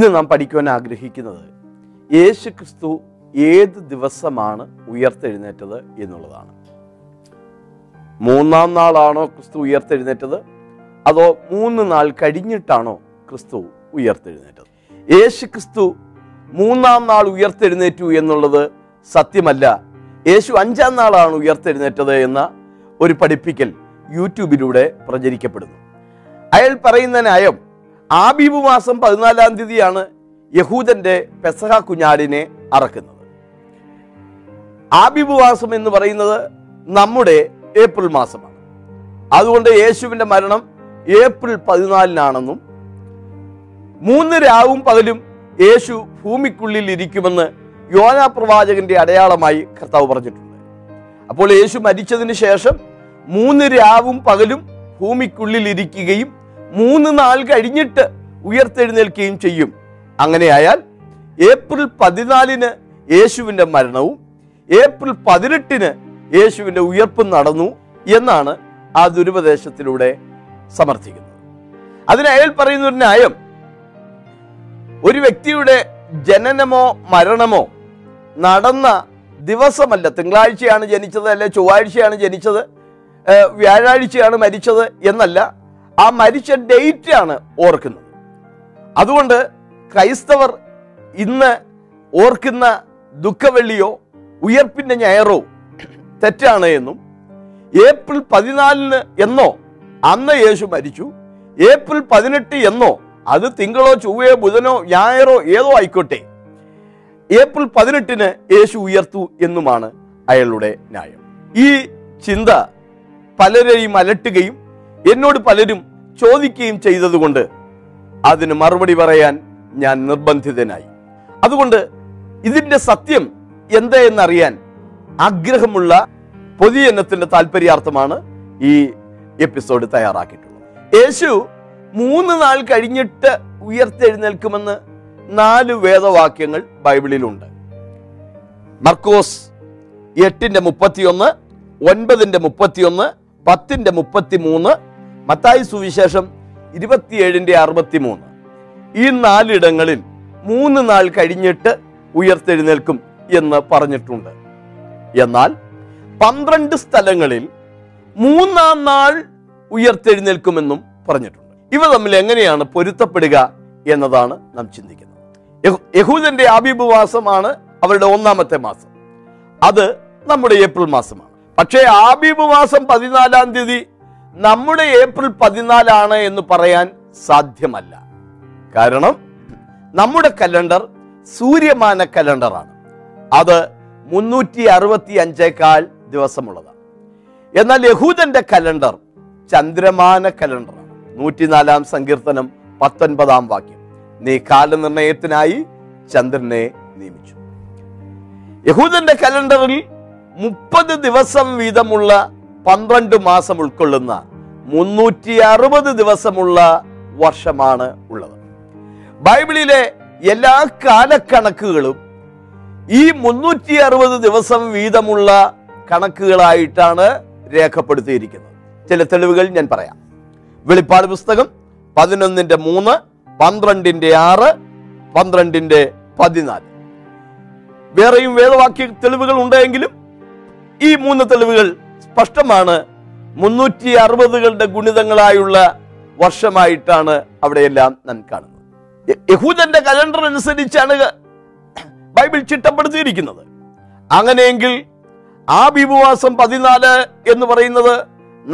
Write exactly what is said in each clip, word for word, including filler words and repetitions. ഇന്ന് നാം പഠിക്കുവാൻ ആഗ്രഹിക്കുന്നത് യേശു ക്രിസ്തു ഏത് ദിവസമാണ് ഉയർത്തെഴുന്നേറ്റത് എന്നുള്ളതാണ്. മൂന്നാം നാളാണോ ക്രിസ്തു ഉയർത്തെഴുന്നേറ്റത്, അതോ മൂന്ന് നാൾ കഴിഞ്ഞിട്ടാണോ ക്രിസ്തു ഉയർത്തെഴുന്നേറ്റത്? യേശു ക്രിസ്തു മൂന്നാം നാൾ ഉയർത്തെഴുന്നേറ്റു എന്നുള്ളത് സത്യമല്ല. യേശു അഞ്ചാം നാളാണ് ഉയർത്തെഴുന്നേറ്റത് എന്ന ഒരു പഠിപ്പിക്കൽ യൂട്യൂബിലൂടെ പ്രചരിക്കപ്പെടുന്നു. അയാൾ പറയുന്ന ന്യായം, ആബീബ് മാസം പതിനാലാം തീയതിയാണ് യഹൂദന്റെ പെസഹ കുഞ്ഞാടിനെ അറക്കുന്നത്. ആബീബ് മാസം എന്ന് പറയുന്നത് നമ്മുടെ ഏപ്രിൽ മാസമാണ്. അതുകൊണ്ട് യേശുവിൻ്റെ മരണം ഏപ്രിൽ പതിനാലിനാണെന്നും മൂന്ന് രാവും പകലും യേശു ഭൂമിക്കുള്ളിൽ ഇരിക്കുമെന്ന് യോനാ പ്രവാചകന്റെ അടയാളമായി കർത്താവ് പറഞ്ഞിട്ടുണ്ട്. അപ്പോൾ യേശു മരിച്ചതിന് ശേഷം മൂന്ന് രാവും പകലും ഭൂമിക്കുള്ളിൽ ഇരിക്കുകയും മൂന്ന് നാൾ കഴിഞ്ഞിട്ട് ഉയർത്തെഴുന്നേൽക്കുകയും ചെയ്യും. അങ്ങനെയായാൽ ഏപ്രിൽ പതിനാലിന് യേശുവിൻ്റെ മരണവും ഏപ്രിൽ പതിനെട്ടിന് യേശുവിൻ്റെ ഉയർപ്പും നടന്നു എന്നാണ് ആ ദുരുപദേശത്തിലൂടെ സമർത്ഥിക്കുന്നത്. അതിന് അയാൾ പറയുന്ന ഒരു ന്യായം, ഒരു വ്യക്തിയുടെ ജനനമോ മരണമോ നടന്ന ദിവസമല്ല. തിങ്കളാഴ്ചയാണ് ജനിച്ചത്, അല്ലെ ചൊവ്വാഴ്ചയാണ് ജനിച്ചത്, വ്യാഴാഴ്ചയാണ് മരിച്ചത് എന്നല്ല, ആ മരിച്ച ഡേറ്റ് ആണ് ഓർക്കുന്നത്. അതുകൊണ്ട് ക്രൈസ്തവർ ഇന്ന് ഓർക്കുന്ന ദുഃഖവെള്ളിയോ ഉയർപ്പിൻ്റെ ഞായറോ തെറ്റാണ് എന്നും, ഏപ്രിൽ പതിനാലിന് എന്നോ അന്ന് യേശു മരിച്ചു, ഏപ്രിൽ പതിനെട്ട് എന്നോ, അത് തിങ്കളോ ചൊവ്വയോ ബുധനോ ഞായറോ ഏതോ ആയിക്കോട്ടെ, ഏപ്രിൽ പതിനെട്ടിന് യേശു ഉയർത്തു എന്നുമാണ് അയാളുടെ ന്യായം. ഈ ചിന്ത പലരെയും അലട്ടുകയും എന്നോട് പലരും ചോദിക്കുകയും ചെയ്തതുകൊണ്ട് അതിന് മറുപടി പറയാൻ ഞാൻ നിർബന്ധിതനായി. അതുകൊണ്ട് ഇതിൻ്റെ സത്യം എന്തായെന്നറിയാൻ ആഗ്രഹമുള്ള പൊതുജനത്തിൻ്റെ താല്പര്യാർത്ഥമാണ് ഈ എപ്പിസോഡ് തയ്യാറാക്കിയിട്ടുള്ളത്. യേശു മൂന്ന് നാൾ കഴിഞ്ഞിട്ട് ഉയർത്തെഴുന്നേൽക്കുമെന്ന് നാല് വേദവാക്യങ്ങൾ ബൈബിളിലുണ്ട്. മർക്കോസ് എട്ടിൻ്റെ മുപ്പത്തിയൊന്ന്, ഒൻപതിൻ്റെ മുപ്പത്തിയൊന്ന്, പത്തിൻ്റെ മുപ്പത്തിമൂന്ന്, മത്തായി സുവിശേഷം ഇരുപത്തിയേഴിൻ്റെ അറുപത്തിമൂന്ന്. ഈ നാലിടങ്ങളിൽ മൂന്ന് നാൾ കഴിഞ്ഞിട്ട് ഉയർത്തെഴുന്നേൽക്കും എന്ന് പറഞ്ഞിട്ടുണ്ട്. എന്നാൽ പന്ത്രണ്ട് സ്ഥലങ്ങളിൽ മൂന്നാം നാൾ ഉയർത്തെഴുന്നേൽക്കുമെന്നും പറഞ്ഞിട്ടുണ്ട്. ഇവ തമ്മിൽ എങ്ങനെയാണ് പൊരുത്തപ്പെടുക എന്നതാണ് നാം ചിന്തിക്കുന്നത്. യഹൂദന്റെ ആബീബ് മാസമാണ് അവരുടെ ഒന്നാമത്തെ മാസം, അത് നമ്മുടെ ഏപ്രിൽ മാസമാണ്. പക്ഷേ ആബീബ് മാസം പതിനാലാം തീയതി നമ്മുടെ ഏപ്രിൽ പതിനാലാണ് എന്ന് പറയാൻ സാധ്യമല്ല. കാരണം നമ്മുടെ കലണ്ടർ സൂര്യമാന കലണ്ടറാണ്. അത് മുന്നൂറ്റി അറുപത്തി അഞ്ചേക്കാൾ ദിവസമുള്ളതാണ്. എന്നാൽ യഹൂദന്റെ കലണ്ടർ ചന്ദ്രമാന കലണ്ടറാണ്. നൂറ്റിനാലാം സങ്കീർത്തനം പത്തൊൻപതാം വാക്യം, നീ കാലനിർണയത്തിനായി ചന്ദ്രനെ നിയമിച്ചു. യഹൂദന്റെ കലണ്ടറിൽ മുപ്പത് ദിവസം വീതമുള്ള പന്ത്രണ്ട് മാസം ഉൾക്കൊള്ളുന്ന മുന്നൂറ്റി അറുപത് ദിവസമുള്ള വർഷമാണ് ഉള്ളത്. ബൈബിളിലെ എല്ലാ കാലക്കണക്കുകളും ഈ മുന്നൂറ്റി അറുപത് ദിവസം വീതമുള്ള കണക്കുകളായിട്ടാണ് രേഖപ്പെടുത്തിയിരിക്കുന്നത്. ചില തെളിവുകൾ ഞാൻ പറയാം. വെളിപ്പാട് പുസ്തകം പതിനൊന്നിൻ്റെ മൂന്ന്, പന്ത്രണ്ടിൻ്റെ ആറ്, പന്ത്രണ്ടിൻ്റെ പതിനാല്. വേറെയും വേദവാക്യ തെളിവുകൾ ഉണ്ടെങ്കിലും ഈ മൂന്ന് തെളിവുകൾ സ്പഷ്ടമാണ് മുന്നൂറ്റി അറുപതുകളുടെ ഗുണിതങ്ങളായുള്ള വർഷമായിട്ടാണ് അവിടെയെല്ലാം നാം കാണുന്നത്. യഹൂദന്റെ കലണ്ടർ അനുസരിച്ചാണ് ബൈബിൾ ചിട്ടപ്പെടുത്തിയിരിക്കുന്നത്. അങ്ങനെയെങ്കിൽ ആബീബ് മാസം പതിനാല് എന്ന് പറയുന്നത്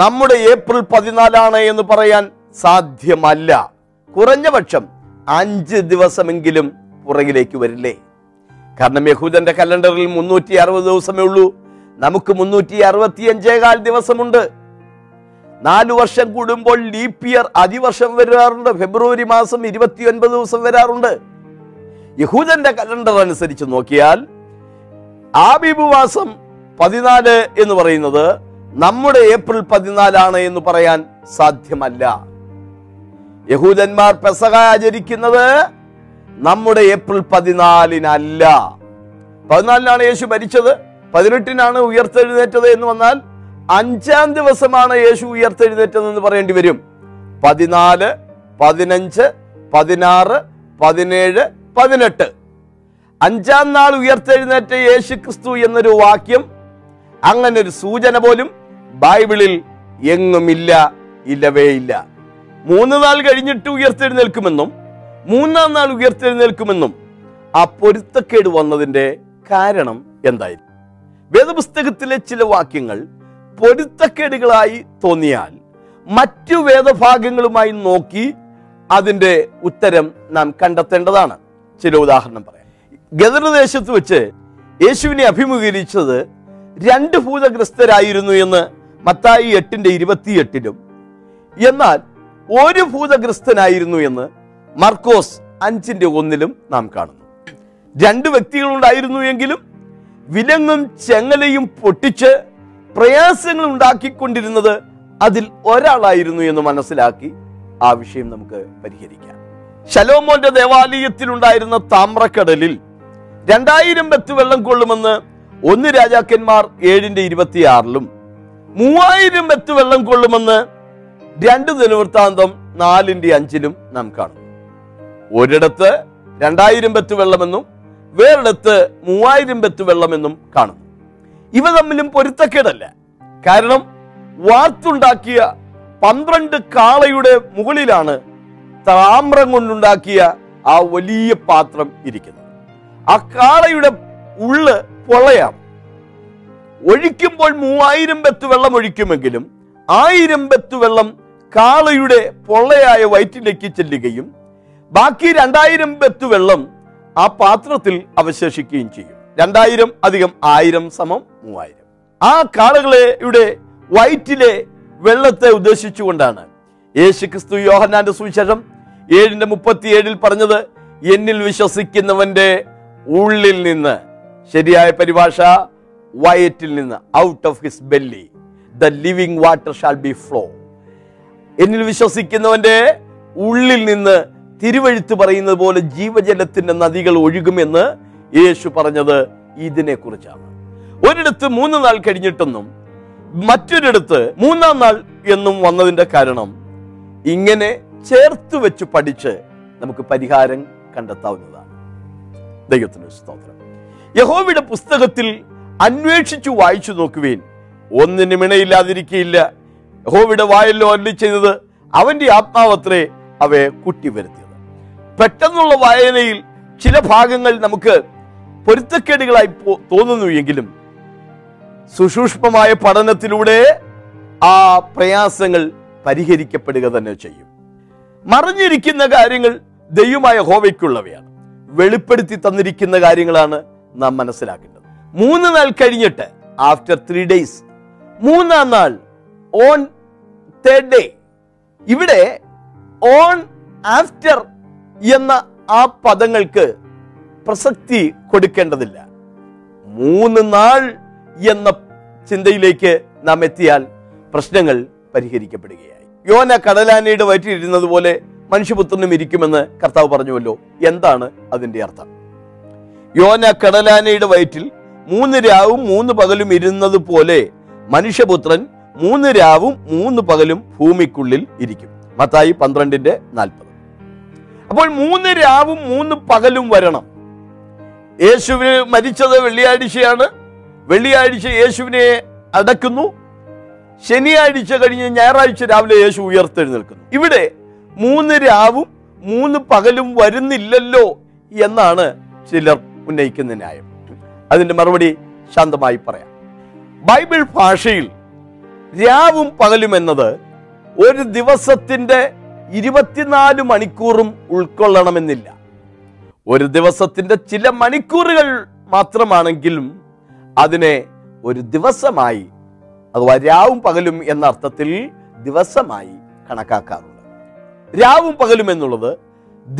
നമ്മുടെ ഏപ്രിൽ പതിനാലാണ് എന്ന് പറയാൻ സാധ്യമല്ല. കുറഞ്ഞപക്ഷം അഞ്ച് ദിവസമെങ്കിലും പുറകിലേക്ക് വരില്ലേ? കാരണം യഹൂദന്റെ കലണ്ടറിൽ മുന്നൂറ്റി അറുപത് ദിവസമേ ഉള്ളൂ, നമുക്ക് മുന്നൂറ്റി അറുപത്തിയഞ്ചേകാൽ ദിവസമുണ്ട്. നാലു വർഷം കൂടുമ്പോൾ ലീപ് ഇയർ അതിവർഷം വരാറുണ്ട്. ഫെബ്രുവരി മാസം ഇരുപത്തിയൊൻപത് ദിവസം വരാറുണ്ട്. യഹൂദന്റെ കലണ്ടർ അനുസരിച്ച് നോക്കിയാൽ ആബീബ് മാസം പതിനാല് എന്ന് പറയുന്നത് നമ്മുടെ ഏപ്രിൽ പതിനാലാണ് എന്ന് പറയാൻ സാധ്യമല്ല. യഹൂദന്മാർ പെസഹ ആചരിക്കുന്നത് നമ്മുടെ ഏപ്രിൽ പതിനാലിനല്ല. പതിനാലിനാണ് യേശു മരിച്ചത്, പതിനെട്ടിനാണ് ഉയർത്തെഴുന്നേറ്റത് എന്ന് വന്നാൽ അഞ്ചാം ദിവസമാണ് യേശു ഉയർത്തെഴുന്നേറ്റതെന്ന് പറയേണ്ടി വരും. പതിനാല്, പതിനഞ്ച്, പതിനാറ്, പതിനേഴ് പതിനെട്ട്. അഞ്ചാം നാൾ ഉയർത്തെഴുന്നേറ്റ യേശു ക്രിസ്തു എന്നൊരു വാക്യം, അങ്ങനെ ഒരു സൂചന പോലും ബൈബിളിൽ എങ്ങുമില്ല, ഇല്ലവേ ഇല്ല. മൂന്ന് നാൾ കഴിഞ്ഞിട്ട് ഉയർത്തെഴുന്നേൽക്കുമെന്നും മൂന്നാം നാൾ ഉയർത്തെഴുന്നേൽക്കുമെന്നും ആ പൊരുത്തക്കേട് വന്നതിൻ്റെ കാരണം എന്തായിരുന്നു? വേദപുസ്തകത്തിലെ ചില വാക്യങ്ങൾ പൊരുത്തക്കേടുകളായി തോന്നിയാൽ മറ്റു വേദഭാഗങ്ങളുമായി നോക്കി അതിൻ്റെ ഉത്തരം നാം കണ്ടെത്തേണ്ടതാണ്. ചില ഉദാഹരണം പറയാം. ഗദർദേശത്ത് വെച്ച് യേശുവിനെ അഭിമുഖീകരിച്ചത് രണ്ട് ഭൂതഗ്രസ്തരായിരുന്നു എന്ന് മത്തായി എട്ടിൻ്റെ ഇരുപത്തിയെട്ടിലും, എന്നാൽ ഒരു ഭൂതഗ്രസ്തനായിരുന്നു എന്ന് മർക്കോസ് അഞ്ചിൻ്റെ ഒന്നിലും നാം കാണുന്നു. രണ്ട് വ്യക്തികളുണ്ടായിരുന്നു എങ്കിലും വിലങ്ങും ചെങ്ങലയും പൊട്ടിച്ച് പ്രയാസങ്ങൾ ഉണ്ടാക്കിക്കൊണ്ടിരുന്നത് അതിൽ ഒരാളായിരുന്നു എന്ന് മനസ്സിലാക്കി ആ വിഷയം നമുക്ക് പരിഹരിക്കാം. ശലോമോന്റെ ദേവാലയത്തിലുണ്ടായിരുന്ന താമ്രക്കടലിൽ രണ്ടായിരം ബത്ത് വെള്ളം കൊള്ളുമെന്ന് ഒന്ന് രാജാക്കന്മാർ ഏഴിന്റെ ഇരുപത്തിയാറിലും മൂവായിരം ബത്ത് വെള്ളം കൊള്ളുമെന്ന് രണ്ട് ദിനവൃത്താന്തം നാലിന്റെ അഞ്ചിലും നാം കാണുന്നു. ഒരിടത്ത് രണ്ടായിരം ബത്ത് വെള്ളമെന്നും വേറിടത്ത് മൂവായിരം ബത്ത് വെള്ളമെന്നും കാണുന്നു. ഇവ തമ്മിലും പൊരുത്തക്കേടല്ല. കാരണം വാർത്തുണ്ടാക്കിയ പന്ത്രണ്ട് കാളയുടെ മുകളിലാണ് താമ്രം കൊണ്ടുണ്ടാക്കിയ ആ വലിയ പാത്രം ഇരിക്കുന്നത്. ആ കാളയുടെ ഉള്ള് പൊള്ളയാണ്. ഒഴിക്കുമ്പോൾ മൂവായിരം ബത്ത് വെള്ളം ഒഴിക്കുമെങ്കിലും ആയിരം ബത്ത് വെള്ളം കാളയുടെ പൊള്ളയായ വയറ്റിലേക്ക് ചെല്ലുകയും ബാക്കി രണ്ടായിരം ബത്ത് വെള്ളം ആ പാത്രത്തിൽ അവശേഷിക്കുകയും ചെയ്യും. രണ്ടായിരം അധികം ആയിരം സമം മൂവായിരം. ആ കാളകളുടെ വയറ്റിലെ വെള്ളത്തെ ഉദ്ദേശിച്ചുകൊണ്ടാണ് യേശു ക്രിസ്തു യോഹന്നാന്റെ സുവിശേഷം ഏഴിന്റെ മുപ്പത്തി ഏഴിൽ പറഞ്ഞത്, എന്നിൽ വിശ്വസിക്കുന്നവന്റെ ഉള്ളിൽ നിന്ന്, ശരിയായ പരിഭാഷ വയറ്റിൽ നിന്ന്, out of his belly the living water shall be flow. എന്നിൽ വിശ്വസിക്കുന്നവന്റെ ഉള്ളിൽ നിന്ന് തിരുവെഴുത്ത് പറയുന്നത് പോലെ ജീവജലത്തിന്റെ നദികൾ ഒഴുകുമെന്ന് യേശു പറഞ്ഞത് ഇതിനെ കുറിച്ചാണ്. ഒരിടത്ത് മൂന്ന് നാൾ കഴിഞ്ഞിട്ടെന്നും മറ്റൊരിടത്ത് മൂന്നാം നാൾ എന്നും വന്നതിന്റെ കാരണം ഇങ്ങനെ ചേർത്ത് വെച്ച് പഠിച്ച് നമുക്ക് പരിഹാരം കണ്ടെത്താവുന്നതാണ്. ദൈവത്തിന് സ്തോത്രം. യഹോവയുടെ പുസ്തകത്തിൽ അന്വേഷിച്ചു വായിച്ചു നോക്കുവേൻ, ഒന്നിനും ഇണയില്ലാതിരിക്കയില്ല. യഹോവയുടെ വായല്ലോ അരുളി ചെയ്തത്, അവന്റെ ആത്മാവത്രേ അവയെ കൂട്ടിവരുത്തിയത്. പെട്ടെന്നുള്ള വായനയിൽ ചില ഭാഗങ്ങൾ നമുക്ക് പൊരുത്തക്കേടുകളായി തോന്നുന്നു എങ്കിലും സുസൂക്ഷ്മമായ പഠനത്തിലൂടെ ആ പ്രയാസങ്ങൾ പരിഹരിക്കപ്പെടുക തന്നെ ചെയ്യും. മറിഞ്ഞിരിക്കുന്ന കാര്യങ്ങൾ ദൈവമായ യഹോവയ്ക്കുള്ളവയാണ്. വെളിപ്പെടുത്തി തന്നിരിക്കുന്ന കാര്യങ്ങളാണ് നാം മനസ്സിലാക്കേണ്ടത്. മൂന്ന് നാൾ കഴിഞ്ഞിട്ട്, ആഫ്റ്റർ ത്രീ ഡേയ്സ്, മൂന്നാം നാൾ, ഓൺ തേർഡ് ഡേ. ഇവിടെ ഓൺ ആഫ്റ്റർ എന്ന ആ പദങ്ങൾക്ക് പ്രസക്തി കൊടുക്കേണ്ടതില്ല. മൂന്ന് നാൾ എന്ന ചിന്തയിലേക്ക് നാം എത്തിയാൽ പ്രശ്നങ്ങൾ പരിഹരിക്കപ്പെടുകയായി. യോന കടലാനയുടെ വയറ്റിലിരുന്നത് പോലെ മനുഷ്യപുത്രനും ഇരിക്കുമെന്ന് കർത്താവ് പറഞ്ഞുവല്ലോ. എന്താണ് അതിൻ്റെ അർത്ഥം? യോന കടലാനയുടെ വയറ്റിൽ മൂന്ന് രാവും മൂന്ന് പകലും ഇരുന്നത് പോലെ മനുഷ്യപുത്രൻ മൂന്ന് രാവും മൂന്ന് പകലും ഭൂമിക്കുള്ളിൽ ഇരിക്കും. മത്തായി പന്ത്രണ്ടിന്റെ നാൽപ്പത്. അപ്പോൾ മൂന്ന് രാവും മൂന്ന് പകലും വരണം. യേശുവിന് മരിച്ചത് വെള്ളിയാഴ്ചയാണ്. വെള്ളിയാഴ്ച യേശുവിനെ അടക്കുന്നു. ശനിയാഴ്ച കഴിഞ്ഞ് ഞായറാഴ്ച രാവിലെ യേശു ഉയർത്തെഴുന്നേൽക്കുന്നു. ഇവിടെ മൂന്ന് രാവും മൂന്ന് പകലും വരുന്നില്ലല്ലോ എന്നാണ് ചിലർ ഉന്നയിക്കുന്ന ന്യായം. അതിൻ്റെ മറുപടി ശാന്തമായി പറയാം. ബൈബിൾ ഭാഷയിൽ രാവും പകലും എന്നത് ഒരു ദിവസത്തിൻ്റെ ഇരുപത്തിനാല് മണിക്കൂറും ഉൾക്കൊള്ളണമെന്നില്ല. ഒരു ദിവസത്തിൻ്റെ ചില മണിക്കൂറുകൾ മാത്രമാണെങ്കിലും അതിനെ ഒരു ദിവസമായി, അഥവാ രാവും പകലും എന്ന അർത്ഥത്തിൽ ദിവസമായി കണക്കാക്കാറുണ്ട്. രാവും പകലും എന്നുള്ളത്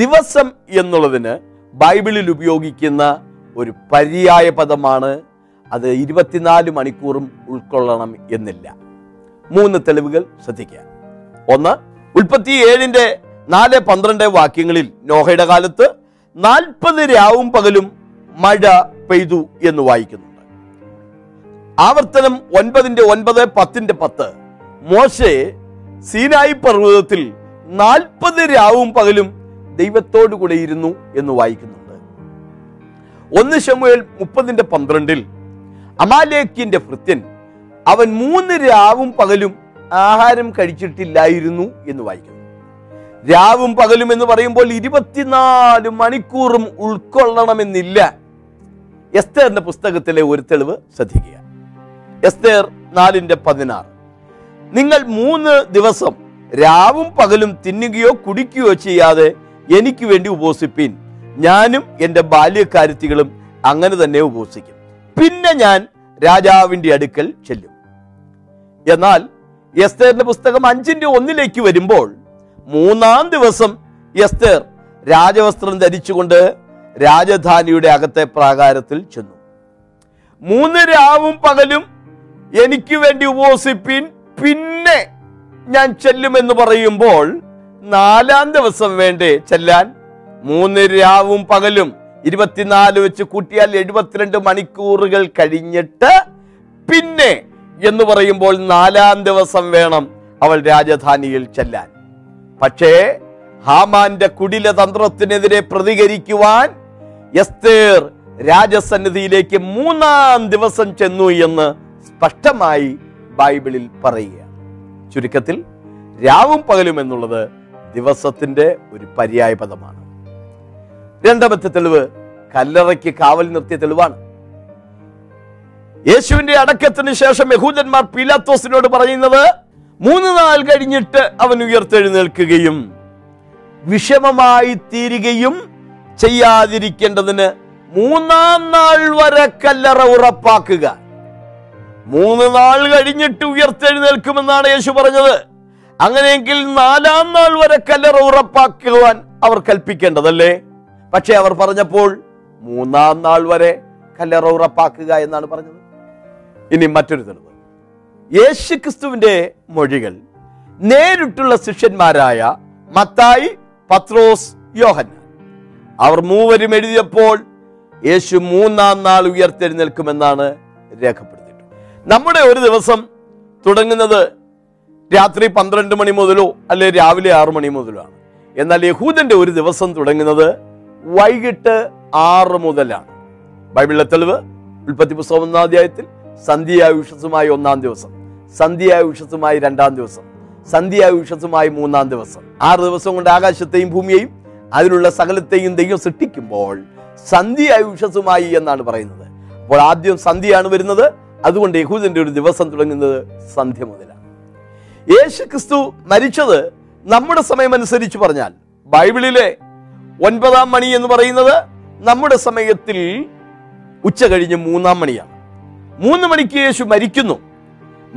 ദിവസം എന്നുള്ളതിന് ബൈബിളിൽ ഉപയോഗിക്കുന്ന ഒരു പര്യായ പദമാണ്. അത് ഇരുപത്തിനാല് മണിക്കൂറും ഉൾക്കൊള്ളണം എന്നില്ല. മൂന്ന് തെളിവുകൾ ശ്രദ്ധിക്കുക. ഒന്ന്, ഉൽപ്പത്തി ഏഴിന്റെ നാല് പന്ത്രണ്ട് വാക്യങ്ങളിൽ നോഹയുടെ കാലത്ത് നാൽപ്പത് രാവും പകലും മഴ പെയ്തു എന്ന് വായിക്കുന്നുണ്ട്. ആവർത്തനം ഒൻപതിന്റെ ഒൻപത്, പത്തിന്റെ പത്ത്, മോശെ സീനായി പർവ്വതത്തിൽ നാൽപ്പത് രാവും പകലും ദൈവത്തോടു കൂടെ ഇരുന്നു എന്ന് വായിക്കുന്നുണ്ട്. ഒന്ന് ശമൂവേൽ മുപ്പതിന്റെ പന്ത്രണ്ടിൽ അമാലേക്കിന്റെ ഭൃത്യൻ അവൻ മൂന്ന് രാവും പകലും ആഹാരം കഴിച്ചിട്ടില്ലായിരുന്നു എന്ന് വായിക്കുന്നു. രാവും പകലും എന്ന് പറയുമ്പോൾ ഇരുപത്തിനാല് മണിക്കൂറും ഉൾക്കൊള്ളണമെന്നില്ല. എസ്തേറിന്റെ പുസ്തകത്തിലെ ഒരു തെളിവ് ശ്രദ്ധിക്കുക. എസ്തേർ നാലിന്റെ പതിനാറ്, നിങ്ങൾ മൂന്ന് ദിവസം രാവും പകലും തിന്നുകയോ കുടിക്കുകയോ ചെയ്യാതെ എനിക്ക് വേണ്ടി ഉപവസിപ്പിൻ, ഞാനും എൻ്റെ ബാല്യക്കാരത്തികളും അങ്ങനെ തന്നെ ഉപവസിക്കും, പിന്നെ ഞാൻ രാജാവിൻ്റെ അടുക്കൽ ചെല്ലും. എന്നാൽ എസ്തേറിന്റെ പുസ്തകം അഞ്ചിന്റെ ഒന്നിലേക്ക് വരുമ്പോൾ മൂന്നാം ദിവസം എസ്തേർ രാജവസ്ത്രം ധരിച്ചുകൊണ്ട് രാജധാനിയുടെ അകത്തെ പ്രാകാരത്തിൽ ചെന്നു. മൂന്ന് രാവും പകലും എനിക്ക് വേണ്ടി ഉപവസിപ്പിൻ, പിന്നെ ഞാൻ ചെല്ലുമെന്ന് പറയുമ്പോൾ നാലാം ദിവസം വേണ്ടേ ചെല്ലാൻ? മൂന്ന് രാവും പകലും ഇരുപത്തിനാല് വെച്ച് കൂട്ടിയാൽ എഴുപത്തിരണ്ട് മണിക്കൂറുകൾ കഴിഞ്ഞിട്ട് പിന്നെ എന്ന് പറയുമ്പോൾ നാലാം ദിവസം വേണം അവൾ രാജധാനിയിൽ ചെല്ലാൻ. പക്ഷേ ഹാമാന്റെ കുടില തന്ത്രത്തിനെതിരെ പ്രതികരിക്കുവാൻ എസ്തേർ രാജസന്നിധിയിലേക്ക് മൂന്നാം ദിവസം ചെന്നു എന്ന് സ്പഷ്ടമായി ബൈബിളിൽ പറയുക. ചുരുക്കത്തിൽ രാവും പകലും എന്നുള്ളത് ദിവസത്തിന്റെ ഒരു പര്യായ പദമാണ്. രണ്ടാമത്തെ തെളിവ് കല്ലറയ്ക്ക് കാവൽ നിർത്തിയ തെളിവാണ്. യേശുവിന്റെ അടക്കത്തിന് ശേഷം യഹൂദന്മാർ പീലാത്തോസിനോട് പറയുന്നത് മൂന്ന് നാൾ കഴിഞ്ഞിട്ട് അവൻ ഉയർത്തെഴുന്നേൽക്കുകയും വിഷമമായി തീരുകയും ചെയ്യാതിരിക്കേണ്ടതിന് മൂന്നാം നാൾ വരെ കല്ലറ ഉറപ്പാക്കുക. മൂന്ന് നാൾ കഴിഞ്ഞിട്ട് ഉയർത്തെഴുന്നേൽക്കുമെന്നാണ് യേശു പറഞ്ഞത്. അങ്ങനെയെങ്കിൽ നാലാം നാൾ വരെ കല്ലറ ഉറപ്പാക്കുവാൻ അവർ കൽപ്പിക്കേണ്ടതല്ലേ? പക്ഷെ അവർ പറഞ്ഞപ്പോൾ മൂന്നാം നാൾ വരെ കല്ലറ ഉറപ്പാക്കുക എന്നാണ് പറഞ്ഞത്. ഇനി മറ്റൊരു തെളിവ്, യേശു ക്രിസ്തുവിന്റെ മൊഴികൾ നേരിട്ടുള്ള ശിഷ്യന്മാരായ മത്തായി, പത്രോസ്, യോഹന്നാൻ അവർ മൂവരും എഴുതിയപ്പോൾ യേശു മൂന്നാം നാൾ ഉയർത്തെഴുന്നേൽക്കുമെന്നാണ് രേഖപ്പെടുത്തിയിട്ടുള്ളത്. നമ്മുടെ ഒരു ദിവസം തുടങ്ങുന്നത് രാത്രി പന്ത്രണ്ട് മണി മുതലോ അല്ലെ രാവിലെ ആറു മണി മുതലോ ആണ്. എന്നാൽ യഹൂദന്റെ ഒരു ദിവസം തുടങ്ങുന്നത് വൈകിട്ട് ആറ് മുതലാണ്. ബൈബിളിലെ തെളിവ് ഉൽപ്പത്തി പുസ്തകം ഒന്നാം അധ്യായത്തിൽ സന്ധ്യാവിഷസുമായി ഒന്നാം ദിവസം, സന്ധ്യാവിഷസുമായി രണ്ടാം ദിവസം, സന്ധ്യാവിഷസുമായി മൂന്നാം ദിവസം. ആറ് ദിവസം കൊണ്ട് ആകാശത്തെയും ഭൂമിയെയും അതിലുള്ള സകലത്തെയും ദൈവം സൃഷ്ടിക്കുമ്പോൾ സന്ധ്യാവിഷസുമായി എന്നാണ് പറയുന്നത്. അപ്പോൾ ആദ്യം സന്ധ്യയാണ് വരുന്നത്. അതുകൊണ്ട് യഹൂദന്റെ ഒരു ദിവസം തുടങ്ങുന്നത് സന്ധ്യ മുതലാണ്. യേശു ക്രിസ്തു മരിച്ചത് നമ്മുടെ സമയമനുസരിച്ച് പറഞ്ഞാൽ ബൈബിളിലെ ഒൻപതാം മണി എന്ന് പറയുന്നത് നമ്മുടെ സമയത്തിൽ ഉച്ച കഴിഞ്ഞ് മൂന്നാം മണിയാണ്. മൂന്ന് മണിക്ക് യേശു മരിക്കുന്നു.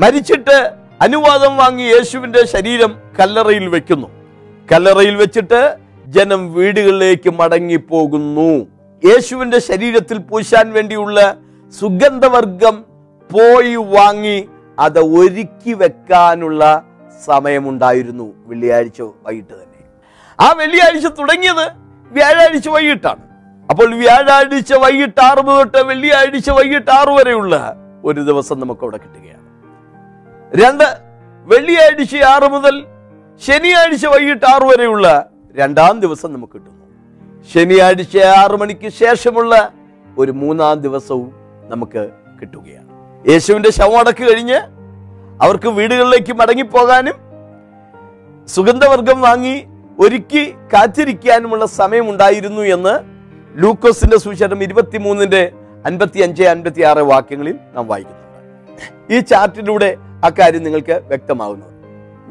മരിച്ചിട്ട് അനുവാദം വാങ്ങി യേശുവിൻ്റെ ശരീരം കല്ലറയിൽ വെക്കുന്നു. കല്ലറയിൽ വെച്ചിട്ട് ജനം വീടുകളിലേക്ക് മടങ്ങിപ്പോകുന്നു. യേശുവിൻ്റെ ശരീരത്തിൽ പൂശാൻ വേണ്ടിയുള്ള സുഗന്ധവർഗം പോയി വാങ്ങി അത് ഒരുക്കി വെക്കാനുള്ള സമയമുണ്ടായിരുന്നു. വെള്ളിയാഴ്ച വൈകിട്ട് തന്നെ. ആ വെള്ളിയാഴ്ച തുടങ്ങിയത് വ്യാഴാഴ്ച വൈകിട്ടാണ്. അപ്പോൾ വ്യാഴാഴ്ച വൈകിട്ട് ആറ് തൊട്ട് വെള്ളിയാഴ്ച വൈകിട്ട് ആറ് വരെയുള്ള ഒരു ദിവസം നമുക്ക് അവിടെ കിട്ടുകയാണ്. രണ്ട്, വെള്ളിയാഴ്ച ആറ് മുതൽ ശനിയാഴ്ച വൈകിട്ട് ആറ് വരെയുള്ള രണ്ടാം ദിവസം നമുക്ക് കിട്ടുന്നു. ശനിയാഴ്ച ആറ് മണിക്ക് ശേഷമുള്ള ഒരു മൂന്നാം ദിവസവും നമുക്ക് കിട്ടുകയാണ്. യേശുവിൻ്റെ ശവമടക്ക് കഴിഞ്ഞ് അവർക്ക് വീടുകളിലേക്ക് മടങ്ങിപ്പോകാനും സുഗന്ധവർഗം വാങ്ങി ഒരുക്കി കാത്തിരിക്കാനുമുള്ള സമയമുണ്ടായിരുന്നു എന്ന് ലൂക്കോസിന്റെ സുവിശേഷം ഇരുപത്തിമൂന്നിന്റെ അൻപത്തി അഞ്ച് അൻപത്തി ആറ് വാക്യങ്ങളിൽ നാം വായിക്കുന്നുണ്ട്. ഈ ചാർട്ടിലൂടെ അക്കാര്യം നിങ്ങൾക്ക് വ്യക്തമാകുന്നത്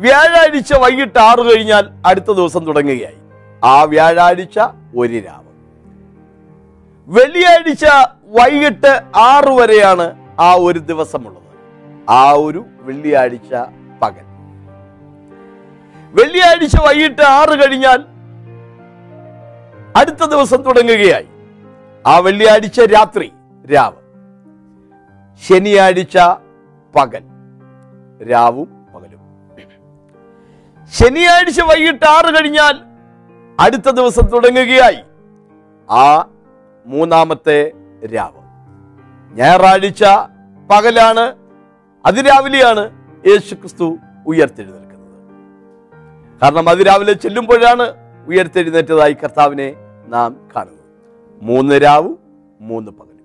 വ്യാഴാഴ്ച വൈകിട്ട് ആറ് കഴിഞ്ഞാൽ അടുത്ത ദിവസം തുടങ്ങുകയായി. ആ വ്യാഴാഴ്ച ഒരു രാവ്. വെള്ളിയാഴ്ച വൈകിട്ട് ആറ് വരെയാണ് ആ ഒരു ദിവസമുള്ളത്. ആ ഒരു വെള്ളിയാഴ്ച പകൽ. വെള്ളിയാഴ്ച വൈകിട്ട് ആറ് കഴിഞ്ഞാൽ അടുത്ത ദിവസം തുടങ്ങുകയായി. ആ വെള്ളിയാഴ്ച രാത്രി രാവ്, ശനിയാഴ്ച പകൽ, രാവും പകലും. ശനിയാഴ്ച വൈകിട്ട് ആറ് കഴിഞ്ഞാൽ അടുത്ത ദിവസം തുടങ്ങുകയായി. ആ മൂന്നാമത്തെ രാവ്. ഞായറാഴ്ച പകലാണ്, അതിരാവിലെയാണ് യേശു ക്രിസ്തു ഉയർത്തെഴുന്നേൽക്കുന്നത്. കാരണം അതിരാവിലെ ചെല്ലുമ്പോഴാണ് ഉയർത്തെഴുന്നേറ്റതായി കർത്താവിനെ നാം കാണുന്നു. മൂന്ന് രാവും മൂന്ന് പകലും.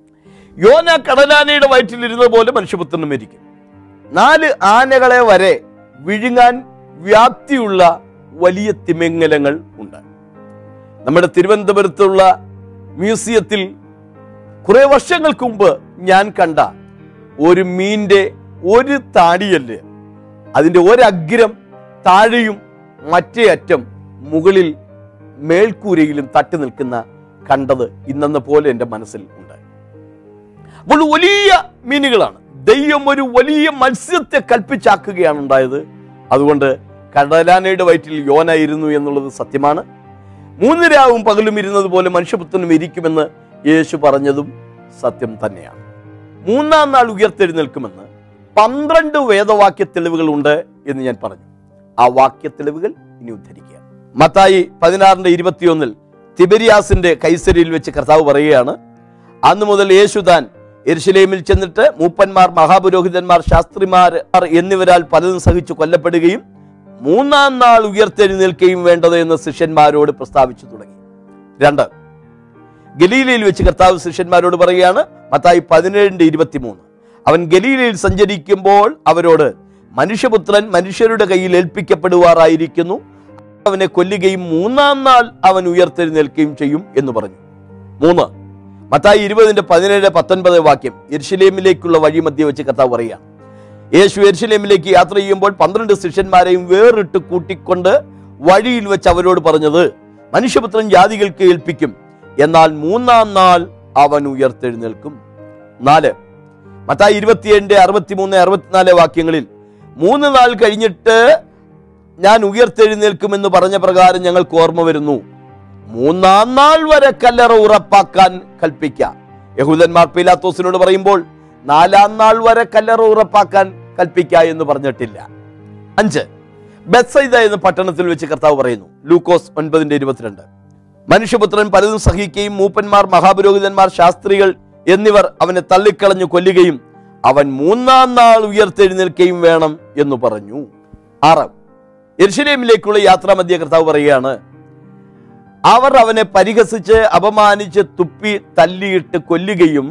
യോന കടലാനയുടെ വയറ്റിലിരുന്നത് പോലെ മനുഷ്യപുത്രനും മരിക്കും. നാല് ആനകളെ വരെ വിഴുങ്ങാൻ വ്യാപ്തിയുള്ള വലിയ തിമിംഗലങ്ങൾ ഉണ്ട്. നമ്മുടെ തിരുവനന്തപുരത്തുള്ള മ്യൂസിയത്തിൽ കുറെ വർഷങ്ങൾക്ക് മുമ്പ് ഞാൻ കണ്ട ഒരു മീൻ്റെ ഒരു താടിയല്, അതിൻ്റെ ഒരഗ്രം താഴെയും മറ്റേ അറ്റം മുകളിൽ മേൽക്കൂരയിലും തട്ടി നിൽക്കുന്ന കണ്ടത് ഇന്നെന്ന പോലെ എൻ്റെ മനസ്സിൽ ഉണ്ട്. അപ്പോൾ വലിയ മീനുകളാണ്. ദൈവം ഒരു വലിയ മത്സ്യത്തെ കൽപ്പിച്ചാക്കുകയാണ് ഉണ്ടായത്. അതുകൊണ്ട് കടലാനയുടെ വയറ്റിൽ യോന ഇരുന്നു എന്നുള്ളത് സത്യമാണ്. മൂന്ന് രാവും പകലും ഇരുന്നത് പോലെ മനുഷ്യപുത്രനും ഇരിക്കുമെന്ന് യേശു പറഞ്ഞതും സത്യം തന്നെയാണ്. മൂന്നാം നാൾ ഉയർത്തെഴുന്നേൽക്കുമെന്ന് പന്ത്രണ്ട് വേദവാക്യ തെളിവുകളുണ്ട് എന്ന് ഞാൻ പറഞ്ഞു. ആ വാക്യ തെളിവുകൾ ഇനി ഉദ്ധരിക്കുക. മത്തായി പതിനാറിന്റെ ഇരുപത്തിയൊന്നിൽ തിബരിയാസിന്റെ കൈസരിയിൽ വെച്ച് കർത്താവ് പറയുകയാണ്, അന്നു മുതൽ യേശു താൻ യെരുശലേമിൽ ചെന്നിട്ട് മൂപ്പന്മാർ, മഹാപുരോഹിതന്മാർ, ശാസ്ത്രിമാർ എന്നിവരാൽ പലതും സഹിച്ചു കൊല്ലപ്പെടുകയും മൂന്നാം നാൾ ഉയർത്തെഴുന്നേൽക്കുകയും വേണ്ടത് എന്ന് ശിഷ്യന്മാരോട് പ്രസ്താവിച്ചു തുടങ്ങി. രണ്ട്, ഗലീലയിൽ വെച്ച് കർത്താവ് ശിഷ്യന്മാരോട് പറയുകയാണ്, മത്തായി പതിനേഴിന്റെ ഇരുപത്തിമൂന്ന്, അവൻ ഗലീലയിൽ സഞ്ചരിക്കുമ്പോൾ അവരോട്, മനുഷ്യപുത്രൻ മനുഷ്യരുടെ കയ്യിൽ ഏൽപ്പിക്കപ്പെടുവാറായിരിക്കുന്നു, അവനെ കൊല്ലുകയും മൂന്നാം നാൾ അവൻ ഉയർത്തെഴുന്നേൽക്കുകയും ചെയ്യും എന്ന് പറഞ്ഞു. മൂന്ന്, മത്തായി ഇരുപതിന്റെ പതിനേഴ് പത്തൊൻപത് വാക്യം, യെരുശലേമിലേക്കുള്ള വഴി മധ്യ വെച്ച് കർത്താവ് പറയുക, യേശു യെരുശലേമിലേക്ക് യാത്ര ചെയ്യുമ്പോൾ പന്ത്രണ്ട് ശിഷ്യന്മാരെയും വേറിട്ട് കൂട്ടിക്കൊണ്ട് വഴിയിൽ വെച്ച് അവരോട് പറഞ്ഞത്, മനുഷ്യപുത്രൻ ജാതികൾക്ക് ഏൽപ്പിക്കും, എന്നാൽ മൂന്നാം നാൾ അവൻ ഉയർത്തെഴുന്നേൽക്കും. നാല്, മത്തായി ഇരുപത്തിയേഴിന്റെ അറുപത്തിമൂന്ന് അറുപത്തിനാല് വാക്യങ്ങളിൽ, മൂന്ന് നാൾ കഴിഞ്ഞിട്ട് ഞാൻ ഉയർത്തെഴുന്നേൽക്കുമെന്ന് പറഞ്ഞ പ്രകാരം ഞങ്ങൾക്ക് ഓർമ്മ വരുന്നു, മൂന്നാം നാൾ വരെ കല്ലറ ഉറപ്പാക്കാൻ കൽപ്പിക്കാം. യഹൂദന്മാർ പീലാത്തോസിനോട് പറയുമ്പോൾ നാലാം നാൾ വരെ കല്ലറ ഉറപ്പാക്കാൻ കൽപ്പിക്കാം എന്ന് പറഞ്ഞിട്ടില്ല. അഞ്ച്, ബെത്സൈദ എന്ന പട്ടണത്തിൽ വെച്ച് കർത്താവ് പറയുന്നു, ലൂക്കോസ് ഒൻപതിന്റെ ഇരുപത്തിരണ്ട്, മനുഷ്യപുത്രൻ പലതും സഹിക്കുകയും മൂപ്പന്മാർ, മഹാപുരോഹിതന്മാർ, ശാസ്ത്രികൾ എന്നിവർ അവനെ തള്ളിക്കളഞ്ഞു കൊല്ലുകയും അവൻ മൂന്നാം നാൾ ഉയർത്തെഴുന്നേൽക്കുകയും വേണം എന്ന് പറഞ്ഞു. ആറ്, യെരുശലേമിലേക്കുള്ള യാത്രാ മധ്യ കർത്താവ് പറയുകയാണ്, അവർ അവനെ പരിഹസിച്ച് അപമാനിച്ച് തുപ്പി തല്ലിയിട്ട് കൊല്ലുകയും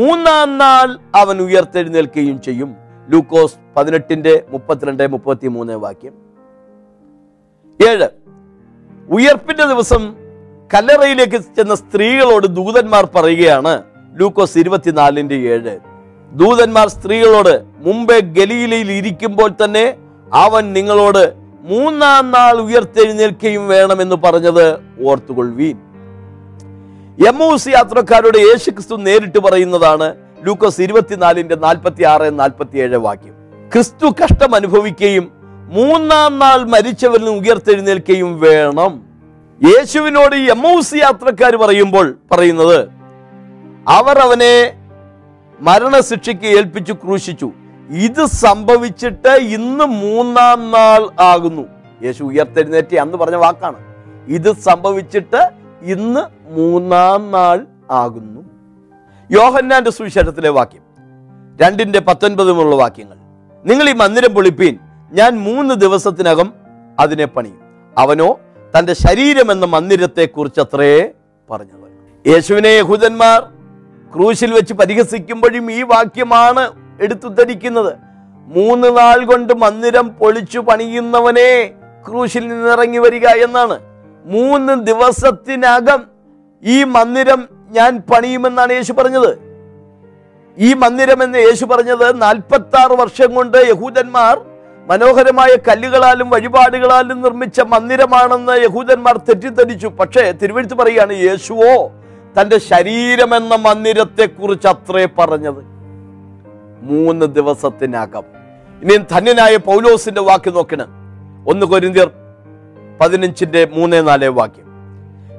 മൂന്നാം നാൾ അവൻ ഉയർത്തെഴുന്നേൽക്കുകയും ചെയ്യും. ലൂക്കോസ് പതിനെട്ടിന്റെ മുപ്പത്തിരണ്ട് മുപ്പത്തി മൂന്ന് വാക്യം. ഏഴ്, ഉയർപ്പിന്റെ ദിവസം കല്ലറയിലേക്ക് ചെന്ന സ്ത്രീകളോട് ദൂതന്മാർ പറയുകയാണ്, ലൂക്കോസ് ഇരുപത്തിനാലിന്റെ ഏഴ്, ദൂതന്മാർ സ്ത്രീകളോട്, മുമ്പേ ഗലീലയിൽ ഇരിക്കുമ്പോൾ തന്നെ അവൻ നിങ്ങളോട് മൂന്നാം നാൾ ഉയർത്തെഴുന്നേൽക്കുകയും വേണമെന്ന് പറഞ്ഞത് ഓർത്തുകൊള്ളുവീൻ. എമ്മൂസ് യാത്രക്കാരോട് യേശു ക്രിസ്തു നേരിട്ട് പറയുന്നതാണ് ലൂക്കോസ് ഇരുപത്തിനാലിന്റെ നാൽപ്പത്തി ആറ് നാൽപ്പത്തിയേഴ് വാക്യം, ക്രിസ്തു കഷ്ടം അനുഭവിക്കുകയും മൂന്നാം നാൾ മരിച്ചവരിൽ ഉയർത്തെഴുന്നേൽക്കുകയും വേണം. യേശുവിനോട് എമ്മൂസ് യാത്രക്കാർ പറയുമ്പോൾ പറയുന്നത്, അവർ അവനെ മരണശിക്ഷയ്ക്ക് ഏൽപ്പിച്ചു ക്രൂശിച്ചു, ഇത് സംഭവിച്ചിട്ട് ഇന്ന് മൂന്നാം നാൾ ആകുന്നു. യേശു ഉയർത്തെഴുന്നേറ്റ് അന്ന് പറഞ്ഞ വാക്കാണ്, ഇത് സംഭവിച്ചിട്ട് ഇന്ന് മൂന്നാം നാൾ ആകുന്നു. യോഹന്നാന്റെ സുവിശേഷത്തിലെ വാക്യം രണ്ടിന്റെ പത്തൊൻപതുമുള്ള വാക്യങ്ങൾ, നിങ്ങൾ ഈ മന്ദിരം പൊളിപ്പീൻ, ഞാൻ മൂന്ന് ദിവസത്തിനകം അതിനെ പണിയും. അവനോ തൻ്റെ ശരീരം എന്ന മന്ദിരത്തെ കുറിച്ച് അത്രേ പറഞ്ഞത്. യേശുവിനെ യഹൂദന്മാർ ക്രൂശിൽ വെച്ച് പരിഹസിക്കുമ്പോഴും ഈ വാക്യമാണ് എടുത്തുദ്ധരിക്കുന്നത്, മൂന്ന് നാൾ കൊണ്ട് മന്ദിരം പൊളിച്ചു പണിയുന്നവനെ ക്രൂശിൽ നിന്നിറങ്ങി വരിക എന്നാണ്. മൂന്ന് ദിവസത്തിനകം ഈ മന്ദിരം ഞാൻ പണിയുമെന്നാണ് യേശു പറഞ്ഞത്. ഈ മന്ദിരം എന്ന് യേശു പറഞ്ഞത് നാൽപ്പത്തി ആറ് വർഷം കൊണ്ട് യഹൂദന്മാർ മനോഹരമായ കല്ലുകളാലും വഴിപാടുകളാലും നിർമ്മിച്ച മന്ദിരമാണെന്ന് യഹൂദന്മാർ തെറ്റിദ്ധരിച്ചു. പക്ഷേ തിരുവെഴുത്ത് പറയുകയാണ്, യേശുവോ തൻ്റെ ശരീരമെന്ന മന്ദിരത്തെക്കുറിച്ച് അത്രേ പറഞ്ഞത്, മൂന്ന് ദിവസത്തിനകം. ഇനിയും ധന്യനായ പൗലോസിന്റെ വാക്ക് നോക്കണം, ഒന്ന് കൊരിന്ത്യർ പതിനഞ്ചിന്റെ മൂന്ന് നാല് വാക്യം,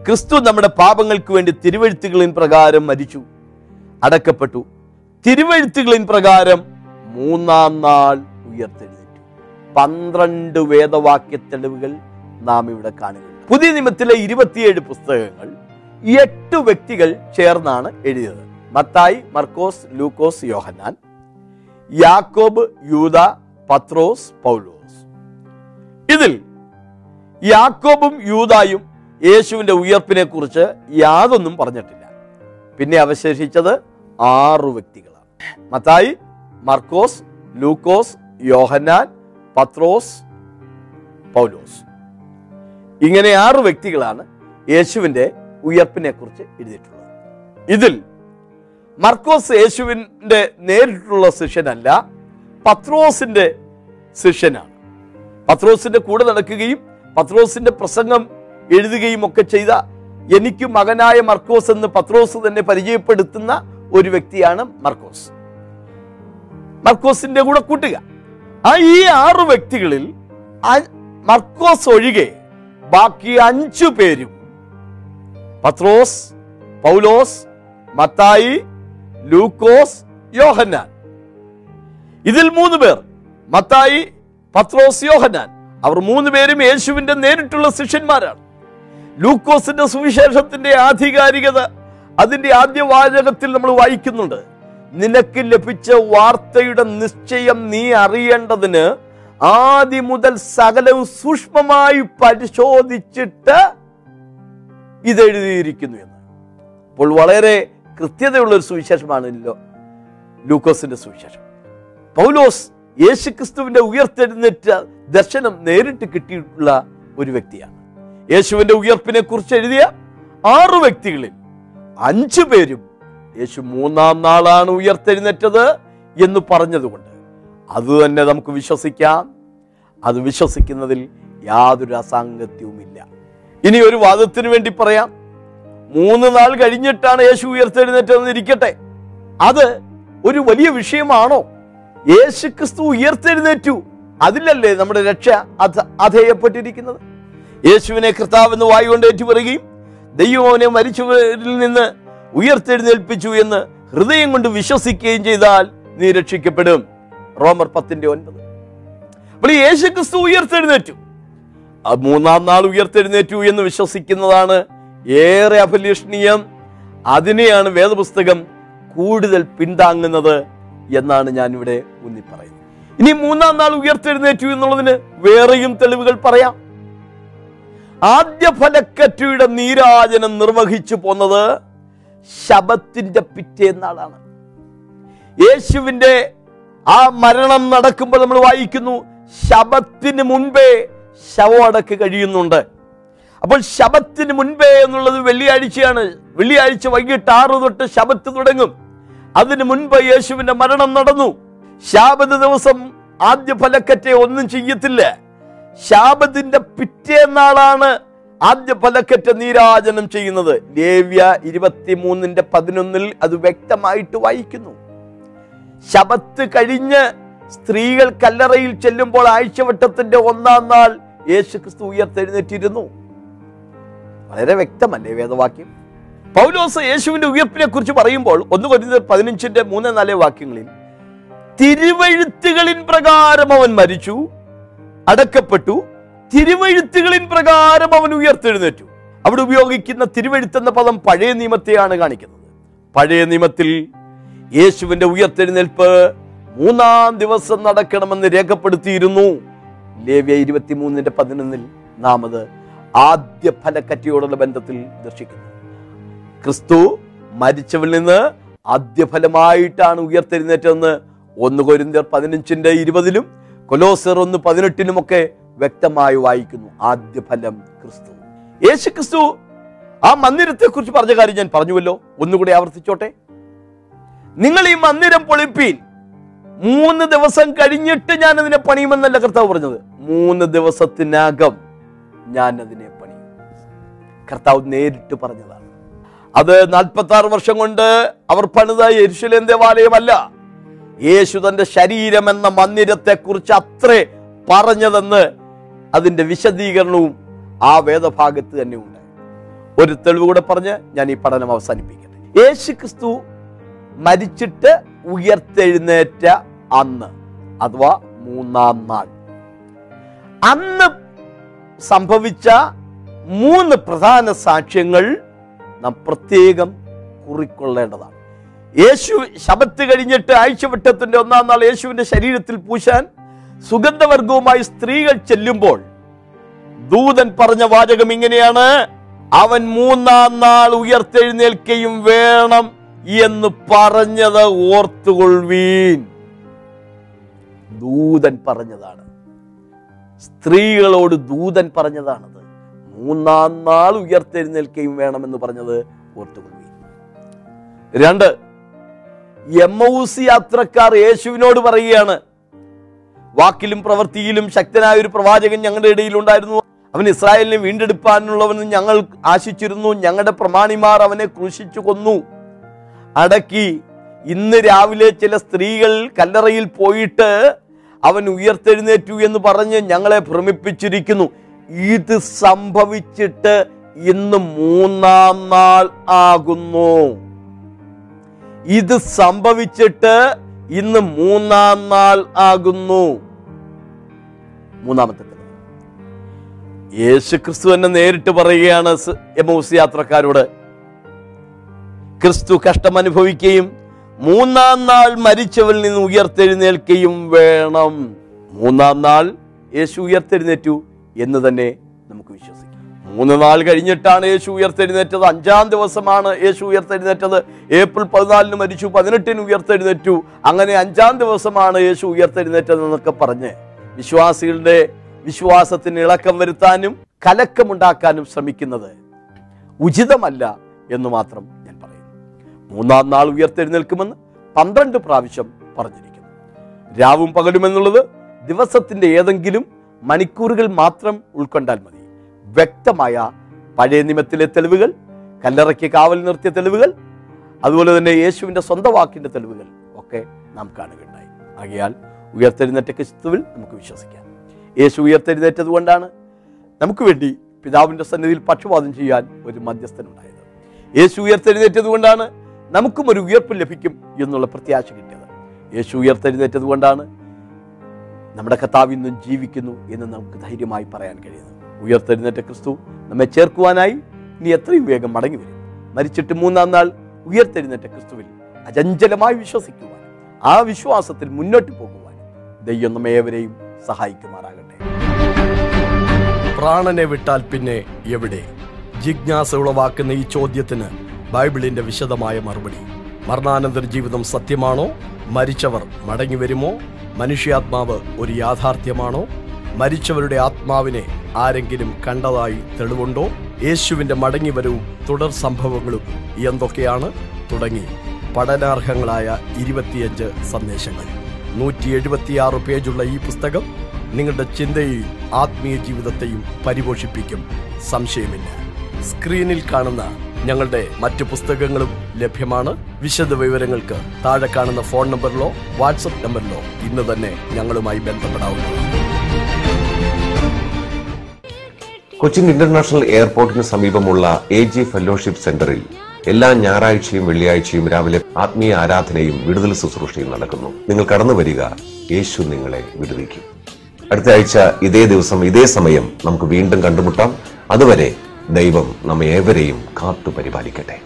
ക്രിസ്തു നമ്മുടെ പാപങ്ങൾക്ക് വേണ്ടി തിരുവെഴുത്തുകളിൻ പ്രകാരം മരിച്ചു, അടക്കപ്പെട്ടു, തിരുവെഴുത്തുകളിൻ പ്രകാരം മൂന്നാം നാൾ ഉയർത്തെഴുന്നേറ്റു. പന്ത്രണ്ട് വേദവാക്യ തെളിവുകൾ നാം ഇവിടെ കാണുക. പുതിയ നിയമത്തിലെ ഇരുപത്തിയേഴ് പുസ്തകങ്ങൾ എട്ട് വ്യക്തികൾ ചേർന്നാണ് എഴുതിയത്. മത്തായി, മർക്കോസ്, ലൂക്കോസ്, യോഹന്നാൻ, യാക്കോബ്, യൂദ, പത്രോസ്, പൗലോസ്. ഇതിൽ യാക്കോബും യൂദായും യേശുവിൻ്റെ ഉയർപ്പിനെ കുറിച്ച് യാതൊന്നും പറഞ്ഞിട്ടില്ല. പിന്നെ അവശേഷിച്ചത് ആറു വ്യക്തികളാണ്. മത്തായി, മർക്കോസ്, ലൂക്കോസ്, യോഹന്നാൻ, പത്രോസ്, പൗലോസ്. ഇങ്ങനെ ആറു വ്യക്തികളാണ് യേശുവിൻ്റെ ഉയർപ്പിനെ കുറിച്ച് എഴുതിയിട്ടുള്ളത്. ഇതിൽ മർക്കോസ് യേശുവിൻ്റെ നേരിട്ടുള്ള ശിഷ്യനല്ല, പത്രോസിൻ്റെ ശിഷ്യനാണ്. പത്രോസിൻ്റെ കൂടെ നടക്കുകയും പത്രോസിൻ്റെ പ്രസംഗം എഴുതുകയും ഒക്കെ ചെയ്ത, എനിക്ക് മകനായ മർക്കോസ് എന്ന് പത്രോസ് തന്നെ പരിചയപ്പെടുത്തുന്ന ഒരു വ്യക്തിയാണ് മർക്കോസ്. മർക്കോസിൻ്റെ കൂടെ കൂട്ടുക ആ ഈ ആറു വ്യക്തികളിൽ മർക്കോസ് ഒഴികെ ബാക്കി അഞ്ചു പേരും, പത്രോസ്, പൗലോസ്, മത്തായി, ലൂക്കോസ്, യോഹന്നാൻ, ഇതിൽ മൂന്ന് പേർ, മത്തായി, പത്രോസ്, യോഹന്നാൻ, അവർ മൂന്ന് പേരും യേശുവിൻ്റെ നേരിട്ടുള്ള ശിഷ്യന്മാരാണ്. ലൂക്കോസിൻ്റെ സുവിശേഷത്തിൻ്റെ ആധികാരികത അതിൻ്റെ ആദ്യവാചകത്തിൽ നമ്മൾ വായിക്കുന്നുണ്ട്. നിനക്ക് ലഭിച്ച വാർത്തയുടെ നിശ്ചയം നീ അറിയേണ്ടതിന് ആദ്യം മുതൽ സകലവും സൂക്ഷ്മമായി പരിശോധിച്ചിട്ട് ഇതെഴുതിയിരിക്കുന്നു എന്ന്. അപ്പോൾ വളരെ കൃത്യതയുള്ളൊരു സുവിശേഷമാണല്ലോ ലൂക്കോസിൻ്റെ സുവിശേഷം. പൗലോസ് യേശു ക്രിസ്തുവിൻ്റെ ഉയർത്തെഴുന്നേറ്റ ദർശനം നേരിട്ട് കിട്ടിയിട്ടുള്ള ഒരു വ്യക്തിയാണ്. യേശുവിൻ്റെ ഉയർപ്പിനെ കുറിച്ച് എഴുതിയ ആറു വ്യക്തികളിൽ അഞ്ചു പേരും യേശു മൂന്നാം നാളാണ് ഉയർത്തെഴുന്നേറ്റത് എന്ന് പറഞ്ഞതുകൊണ്ട് അത് തന്നെ നമുക്ക് വിശ്വസിക്കാം. അത് വിശ്വസിക്കുന്നതിൽ യാതൊരു അസാംഗത്യവുമില്ല. ഇനി ഒരു വാദത്തിന് വേണ്ടി പറയാം, മൂന്ന് നാൾ കഴിഞ്ഞിട്ടാണ് യേശു ഉയർത്തെഴുന്നേറ്റതെന്ന് ഇരിക്കട്ടെ, അത് ഒരു വലിയ വിഷയമാണോ? യേശു ക്രിസ്തു ഉയർത്തെഴുന്നേറ്റു, അതിലല്ലേ നമ്മുടെ രക്ഷ അത് അധേയപ്പെട്ടിരിക്കുന്നത്? യേശുവിനെ കർത്താവ് എന്ന് വായുകൊണ്ട് ഏറ്റുപറയുകയും ദൈവം അവനെ മരിച്ചവരിൽ നിന്ന് ഉയർത്തെഴുന്നേൽപ്പിച്ചു എന്ന് ഹൃദയം കൊണ്ട് വിശ്വസിക്കുകയും ചെയ്താൽ നീ രക്ഷിക്കപ്പെടും. റോമർ പത്തിന്റെ ഒൻപത്. അപ്പോൾ യേശു ക്രിസ്തു ഉയർത്തെഴുന്നേറ്റു, ആ മൂന്നാം നാൾ ഉയർത്തെഴുന്നേറ്റു എന്ന് വിശ്വസിക്കുന്നതാണ് ഏറെ അഭിലഷണീയം. അതിനെയാണ് വേദപുസ്തകം കൂടുതൽ പിന്താങ്ങുന്നത് എന്നാണ് ഞാനിവിടെ ഊന്നി പറയുന്നത്. ഇനി മൂന്നാം നാൾ ഉയർത്തെഴുന്നേറ്റു എന്നുള്ളതിന് വേറെയും തെളിവുകൾ പറയാം. ആദ്യ ഫലക്കറ്റയുടെ നീരാജനം നിർവഹിച്ചു പോന്നത് ശബത്തിന്റെ പിറ്റേന്നാളാണ്. യേശുവിന്റെ ആ മരണം നടക്കുമ്പോൾ നമ്മൾ വായിക്കുന്നു, ശബത്തിന് മുൻപേ ശവമടക്ക് കഴിയുന്നുണ്ട്. അപ്പോൾ ശബത്തിന് മുൻപേ എന്നുള്ളത് വെള്ളിയാഴ്ചയാണ്. വെള്ളിയാഴ്ച വൈകിട്ട് ആറ് തൊട്ട് ശബത്ത് തുടങ്ങും. അതിനു മുൻപ് യേശുവിന്റെ മരണം നടന്നു. ശബത്ത് ദിവസം ആദ്യ ഫലക്കറ്റെ ഒന്നും ചെയ്യത്തില്ല. ശബത്തിന്റെ പിറ്റേന്നാളാണ് ആദ്യ ഫലക്കറ്റ നീരാജനം ചെയ്യുന്നത്. ലേവ്യ ഇരുപത്തിമൂന്നിന്റെ പതിനൊന്നിൽ അത് വ്യക്തമായിട്ട് വായിക്കുന്നു. ശബത്ത് കഴിഞ്ഞ് സ്ത്രീകൾ കല്ലറയിൽ ചെല്ലുമ്പോൾ ആഴ്ചവട്ടത്തിന്റെ ഒന്നാം നാൾ യേശു ക്രിസ്തു ഉയർത്തെഴുന്നേറ്റിരുന്നു. വളരെ വ്യക്തമല്ലേ വേദവാക്യം? പൗലോസ് യേശുവിന്റെ ഉയർപ്പിനെ കുറിച്ച് പറയുമ്പോൾ ഒന്ന് കൊരിന്ത്യർ പതിനഞ്ചിന്റെ മൂന്ന് നാല് വാക്യങ്ങളിൽ തിരുവെഴുത്തുകളിൻ പ്രകാരം അവൻ മരിച്ചു, അടക്കപ്പെട്ടു, തിരുവെഴുത്തുകളിൻ പ്രകാരം അവൻ ഉയർത്തെഴുന്നേറ്റു. അവിടെ ഉപയോഗിക്കുന്ന തിരുവെഴുത്തെന്ന പദം പഴയ നിയമത്തെയാണ് കാണിക്കുന്നത്. പഴയ നിയമത്തിൽ യേശുവിന്റെ ഉയർത്തെഴുന്നേൽപ്പ് മൂന്നാം ദിവസം നടക്കണമെന്ന് രേഖപ്പെടുത്തിയിരുന്നു. ലേവ്യ ഇരുപത്തിമൂന്നിന്റെ പതിനൊന്നിൽ നാം അത് ആദ്യ ഫലക്കറ്റയോടുള്ള ബന്ധത്തിൽ ദർശിക്കുന്നു. ക്രിസ്തു മരിച്ചവരിൽ നിന്ന് ആദ്യഫലമായിട്ടാണ് ഉയർത്തെഴുന്നേറ്റതെന്ന് ഒന്ന് കൊരിന്ത്യർ പതിനഞ്ചിന്റെ ഇരുപതിലും കൊലോസ്യർ ഒന്ന് പതിനെട്ടിനുമൊക്കെ വ്യക്തമായി വായിക്കുന്നു. ആദ്യ ഫലം ക്രിസ്തു. യേശു ക്രിസ്തു ആ മന്ദിരത്തെ കുറിച്ച് പറഞ്ഞ കാര്യം ഞാൻ പറഞ്ഞുവല്ലോ, ഒന്നുകൂടെ ആവർത്തിച്ചോട്ടെ. നിങ്ങൾ ഈ മന്ദിരം പൊളിപ്പീൻ, മൂന്ന് ദിവസം കഴിഞ്ഞിട്ട് ഞാൻ അതിനെ പണിയുമെന്നല്ല കർത്താവ് പറഞ്ഞത്, മൂന്ന് ദിവസത്തിനകം ഞാൻ അതിനെ പണിയും. കർത്താവ് നേരിട്ട് പറഞ്ഞതാണ്. അത് നാൽപ്പത്തി ആറ് വർഷം കൊണ്ട് അവർ പണിത യെരുശലേം ദേവാലയമല്ല, യേശു തന്റെ ശരീരം എന്ന മന്ദിരത്തെ കുറിച്ച് അത്രേ പറഞ്ഞതെന്ന് അതിന്റെ വിശദീകരണവും ആ വേദഭാഗത്ത് തന്നെ ഉണ്ട്. ഒരു തെളിവ് കൂടെ പറഞ്ഞ് ഞാൻ ഈ പഠനം അവസാനിപ്പിക്കട്ടെ. യേശു ക്രിസ്തു മരിച്ചിട്ട് ഉയർത്തെഴുന്നേറ്റ അന്ന് അഥവാ മൂന്നാം നാൾ അന്ന് സംഭവിച്ച മൂന്ന് പ്രധാന സാക്ഷ്യങ്ങൾ നാം പ്രത്യേകം കുറിക്കൊള്ളേണ്ടതാണ്. യേശു ശബത്ത് കഴിഞ്ഞിട്ട് ആഴ്ചവട്ടത്തിന്റെ ഒന്നാം നാൾ യേശുവിന്റെ ശരീരത്തിൽ പൂശാൻ സുഗന്ധവർഗവുമായി സ്ത്രീകൾ ചെല്ലുമ്പോൾ ദൂതൻ പറഞ്ഞ വാചകം ഇങ്ങനെയാണ്, അവൻ മൂന്നാം നാൾ ഉയർത്തെഴുന്നേൽക്കുകയും വേണം എന്ന് പറഞ്ഞത് ഓർത്തുകൊള്ളുവീൻ. ദൂതൻ പറഞ്ഞതാണ്, സ്ത്രീകളോട് ദൂതൻ പറഞ്ഞതാണത്. മൂന്നാം നാൾ ഉയർത്തെഴുന്നേൽക്കുകയും വേണമെന്ന് പറഞ്ഞത് ഓർത്തുകൊള്ളുവീൻ. രണ്ട്, എമ്മൗസ് യാത്രക്കാർ യേശുവിനോട് പറയുകയാണ്, വാക്കിലും പ്രവൃത്തിയിലും ശക്തനായ ഒരു പ്രവാചകൻ ഞങ്ങളുടെ ഇടയിലുണ്ടായിരുന്നു. അവൻ ഇസ്രായേലിനെ വീണ്ടെടുപ്പാനുള്ളവന് ഞങ്ങൾ ആശിച്ചിരുന്നു. ഞങ്ങളുടെ പ്രമാണിമാർ അവനെ ക്രൂശിച്ചു കൊന്നു അടക്കി. ഇന്ന് രാവിലെ ചില സ്ത്രീകൾ കല്ലറയിൽ പോയിട്ട് അവൻ ഉയർത്തെഴുന്നേറ്റു എന്ന് പറഞ്ഞ് ഞങ്ങളെ ഭ്രമിപ്പിച്ചിരിക്കുന്നു. ഇത് സംഭവിച്ചിട്ട് ഇന്ന് മൂന്നാം നാൾ ആകുന്നു. ഇത് സംഭവിച്ചിട്ട് ഇന്ന് മൂന്നാം നാൾ ആകുന്നു. മൂന്നാമത്തെ യേശുക്രിസ്തു എന്നെ നേരിട്ട് പറയുകയാണ് എമ്മൗസ് യാത്രക്കാരോട്. ക്രിസ്തു കഷ്ടമനുഭവിക്കുകയും മൂന്നാം നാൾ മരിച്ചവരിൽ നിന്ന് ഉയർത്തെഴുന്നേൽക്കുകയും വേണം. മൂന്നാം നാൾ യേശു ഉയർത്തെഴുന്നേറ്റു എന്ന് തന്നെ നമുക്ക് വിശ്വസിക്കാം. മൂന്ന് നാൾ കഴിഞ്ഞിട്ടാണ് യേശു ഉയർത്തെഴുന്നേറ്റത്. അഞ്ചാം ദിവസമാണ് യേശു ഉയർത്തെഴുന്നേറ്റത്. ഏപ്രിൽ പതിനാലിന് മരിച്ചു, പതിനെട്ടിന് ഉയർത്തെഴുന്നേറ്റു, അങ്ങനെ അഞ്ചാം ദിവസമാണ് യേശു ഉയർത്തെഴുന്നേറ്റത് എന്നൊക്കെ പറഞ്ഞ് വിശ്വാസികളുടെ വിശ്വാസത്തിന് ഇളക്കം വരുത്താനും കലക്കമുണ്ടാക്കാനും ശ്രമിക്കുന്നത് ഉചിതമല്ല എന്ന് മാത്രം ഞാൻ പറയുന്നു. മൂന്നാം നാൾ ഉയർത്തെഴുന്നേൽക്കുമെന്ന് പന്ത്രണ്ട് പ്രാവശ്യം പറഞ്ഞിരിക്കുന്നു. രാവും പകലുമെന്നുള്ളത് ദിവസത്തിൻ്റെ ഏതെങ്കിലും മണിക്കൂറുകൾ മാത്രം ഉൾക്കൊണ്ടാൽ മതി. വ്യക്തമായ പഴയ നിയമത്തിലെ തെളിവുകൾ, കല്ലറയ്ക്ക് കാവൽ നിർത്തിയ തെളിവുകൾ, അതുപോലെ തന്നെ യേശുവിൻ്റെ സ്വന്തം വാക്കിൻ്റെ തെളിവുകൾ ഒക്കെ നാം കാണുകയുണ്ടായി. ആകയാൽ ഉയർത്തെഴുന്നേറ്റ ക്രിസ്തുവിൽ നമുക്ക് വിശ്വസിക്കാം. യേശു ഉയർത്തെഴുന്നേറ്റത് കൊണ്ടാണ് നമുക്ക് വേണ്ടി പിതാവിൻ്റെ സന്നിധിയിൽ പക്ഷവാദം ചെയ്യാൻ ഒരു മധ്യസ്ഥനുണ്ടായത്. യേശു ഉയർത്തെഴുന്നേറ്റത് കൊണ്ടാണ് നമുക്കും ഒരു ഉയർപ്പ് ലഭിക്കും എന്നുള്ള പ്രത്യാശ കിട്ടിയത്. യേശു ഉയർത്തെഴുന്നേറ്റത് കൊണ്ടാണ് നമ്മുടെ കർത്താവ് ഇന്നും ജീവിക്കുന്നു എന്ന് നമുക്ക് ധൈര്യമായി പറയാൻ കഴിയുന്നത്. ഉയർത്തെഴുന്നേറ്റ ക്രിസ്തു നമ്മെ ചേർക്കുവാനായി ഇനി എത്രയും വേഗം മടങ്ങി വരും. മരിച്ചിട്ട് മൂന്നാം നാൾ ഉയർത്തെഴുന്നേറ്റ ക്രിസ്തുവിൽ അചഞ്ചലമായി വിശ്വസിക്കുവാൻ, ആ വിശ്വാസത്തിൽ മുന്നോട്ട് പോകുവാൻ ദൈവം നമ്മേവരെയും സഹായിക്കുമാറാകട്ടെ. പ്രാണനെ വിട്ടാൽ പിന്നെ എവിടെ? ജിജ്ഞാസ ഉളവാക്കുന്ന ഈ ചോദ്യത്തിന് ബൈബിളിന്റെ വിശദമായ മറുപടി. മരണാനന്തര ജീവിതം സത്യമാണോ? മരിച്ചവർ മടങ്ങി വരുമോ? മനുഷ്യാത്മാവ് ഒരു യാഥാർത്ഥ്യമാണോ? മരിച്ചവരുടെ ആത്മാവിനെ ആരെങ്കിലും കണ്ടതായി തെളിവുണ്ടോ? യേശുവിന്റെ മടങ്ങിവരവും തുടർ സംഭവങ്ങളും എന്തൊക്കെയാണ്? തുടങ്ങി പഠനാർഹങ്ങളായ ഇരുപത്തിയഞ്ച് സന്ദേശങ്ങൾ. നൂറ്റി എഴുപത്തിയാറ് പേജുള്ള ഈ പുസ്തകം നിങ്ങളുടെ ചിന്തയെയും ആത്മീയ ജീവിതത്തെയും പരിപോഷിപ്പിക്കും, സംശയമില്ല. സ്ക്രീനിൽ കാണുന്ന ഞങ്ങളുടെ മറ്റ് പുസ്തകങ്ങളും ലഭ്യമാണ്. വിശദ വിവരങ്ങൾക്ക് താഴെ കാണുന്ന ഫോൺ നമ്പറിലോ വാട്സപ്പ് നമ്പറിലോ ഇന്ന് തന്നെ ഞങ്ങളുമായി ബന്ധപ്പെടാവുന്നതാണ്. കൊച്ചിൻ ഇന്റർനാഷണൽ എയർപോർട്ടിന് സമീപമുള്ള എ ജി ഫെലോഷിപ്പ് സെന്ററിൽ എല്ലാ ഞായറാഴ്ചയും വെള്ളിയാഴ്ചയും രാവിലെ ആത്മീയ ആരാധനയും വിടുതൽ ശുശ്രൂഷയും നടക്കുന്നു. നിങ്ങൾ കടന്നു വരിക, യേശു നിങ്ങളെ വിടുവിക്കും. അടുത്ത ആഴ്ച ഇതേ ദിവസം ഇതേ സമയം നമുക്ക് വീണ്ടും കണ്ടുമുട്ടാം. അതുവരെ ദൈവം നമ്മെ ഏവരെയും കാത്തു പരിപാലിക്കട്ടെ.